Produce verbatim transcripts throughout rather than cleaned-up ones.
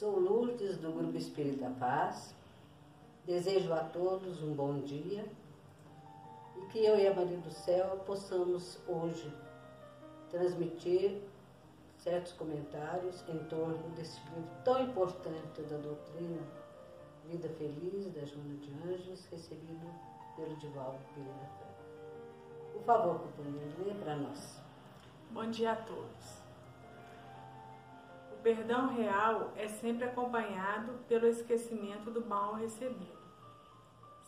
Sou Lourdes, do Grupo Espírita Paz. Desejo a todos um bom dia e que eu e a Maria do Céu possamos hoje transmitir certos comentários em torno desse livro tão importante da doutrina Vida Feliz, da Joana de Anjos, recebido pelo Divaldo Pereira. Por favor, companheiro, leia para nós. Bom dia a todos. O perdão real é sempre acompanhado pelo esquecimento do mal recebido.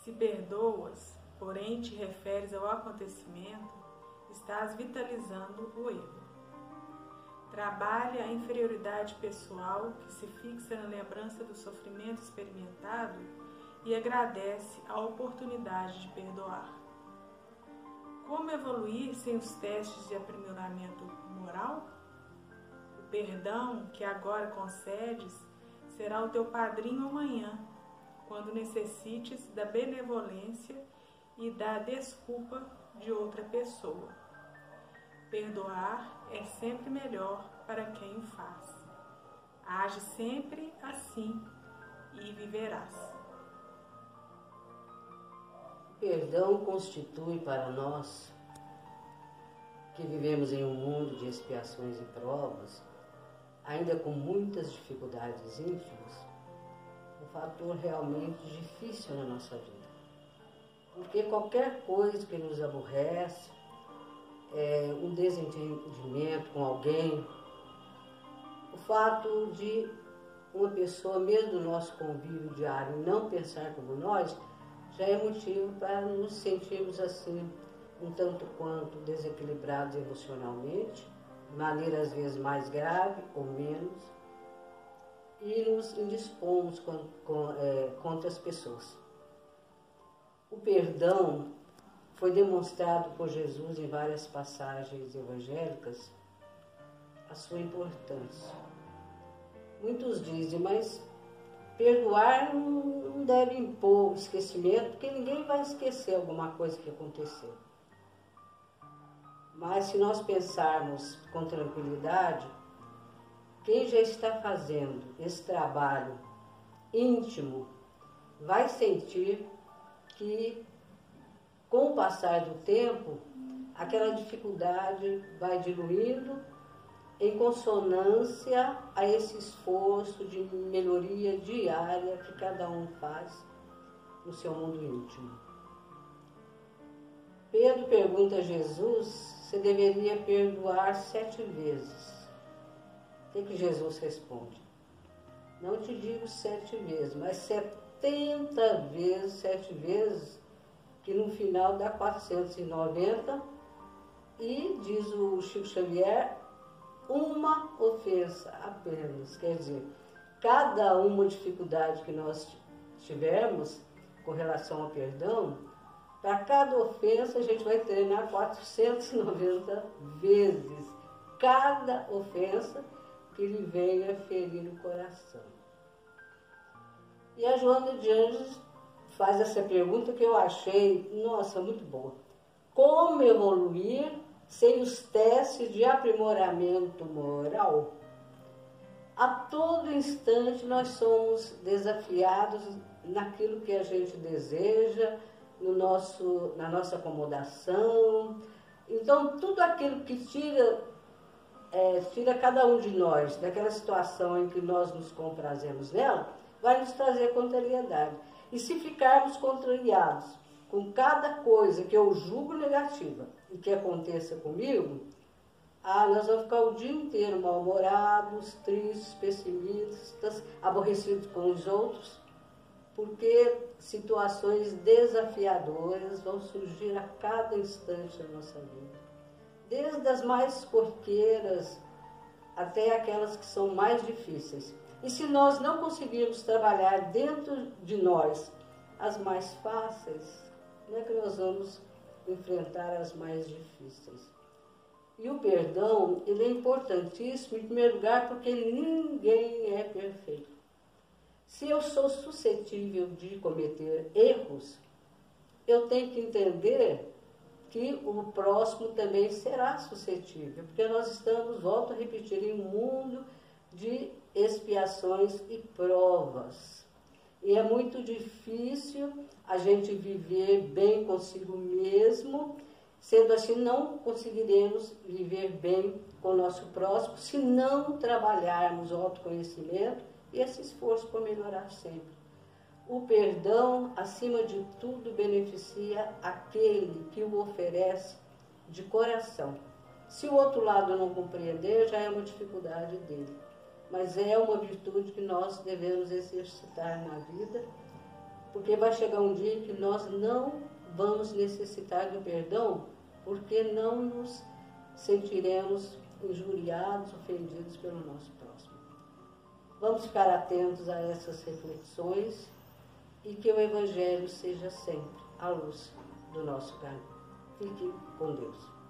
Se perdoas, porém te referes ao acontecimento, estás vitalizando o erro. Trabalha a inferioridade pessoal que se fixa na lembrança do sofrimento experimentado e agradece a oportunidade de perdoar. Como evoluir sem os testes de aprimoramento moral? O perdão que agora concedes será o teu padrinho amanhã, quando necessites da benevolência e da desculpa de outra pessoa. Perdoar é sempre melhor para quem o faz. Age sempre assim e viverás. O perdão constitui para nós, que vivemos em um mundo de expiações e provas, ainda com muitas dificuldades íntimas, um fator realmente difícil na nossa vida. Porque qualquer coisa que nos aborrece, é, um desentendimento com alguém, o fato de uma pessoa, mesmo do nosso convívio diário, não pensar como nós, já é motivo para nos sentirmos assim, um tanto quanto desequilibrados emocionalmente, de maneira às vezes mais grave ou menos, e nos indispomos com, com, é, contra as pessoas. O perdão foi demonstrado por Jesus em várias passagens evangélicas a sua importância. Muitos dizem, mas perdoar não deve impor esquecimento, porque ninguém vai esquecer alguma coisa que aconteceu. Mas se nós pensarmos com tranquilidade, quem já está fazendo esse trabalho íntimo vai sentir que, com o passar do tempo, aquela dificuldade vai diluindo em consonância a esse esforço de melhoria diária que cada um faz no seu mundo íntimo. Pedro pergunta a Jesus se deveria perdoar sete vezes. O que é que Jesus responde? Não te digo sete vezes, mas sete setenta vezes, sete vezes, que no final dá quatrocentos e noventa, e, diz o Chico Xavier, uma ofensa apenas. Quer dizer, cada uma dificuldade que nós tivermos com relação ao perdão, para cada ofensa a gente vai treinar quatrocentas e noventa vezes, cada ofensa que lhe venha ferir o coração. E a Joana de Anjos faz essa pergunta que eu achei, nossa, muito boa. Como evoluir sem os testes de aprimoramento moral? A todo instante nós somos desafiados naquilo que a gente deseja, no nosso, na nossa acomodação. Então, tudo aquilo que tira, é, tira cada um de nós daquela situação em que nós nos comprazemos nela, vai nos trazer contrariedade. E se ficarmos contrariados com cada coisa que eu julgo negativa e que aconteça comigo, ah, nós vamos ficar o dia inteiro mal-humorados, tristes, pessimistas, aborrecidos com os outros, porque situações desafiadoras vão surgir a cada instante da nossa vida. Desde as mais corriqueiras até aquelas que são mais difíceis. E se nós não conseguirmos trabalhar dentro de nós as mais fáceis, não é que nós vamos enfrentar as mais difíceis. E o perdão, ele é importantíssimo, em primeiro lugar, porque ninguém é perfeito. Se eu sou suscetível de cometer erros, eu tenho que entender que o próximo também será suscetível, porque nós estamos, volto a repetir, em um mundo de expiações e provas. E é muito difícil a gente viver bem consigo mesmo, sendo assim não conseguiremos viver bem com o nosso próximo se não trabalharmos o autoconhecimento e esse esforço por melhorar sempre. O perdão, acima de tudo, beneficia aquele que o oferece de coração. Se o outro lado não compreender, já é uma dificuldade dele. Mas é uma virtude que nós devemos exercitar na vida, porque vai chegar um dia que nós não vamos necessitar do perdão, porque não nos sentiremos injuriados, ofendidos pelo nosso próximo. Vamos ficar atentos a essas reflexões e que o Evangelho seja sempre a luz do nosso caminho. Fique com Deus.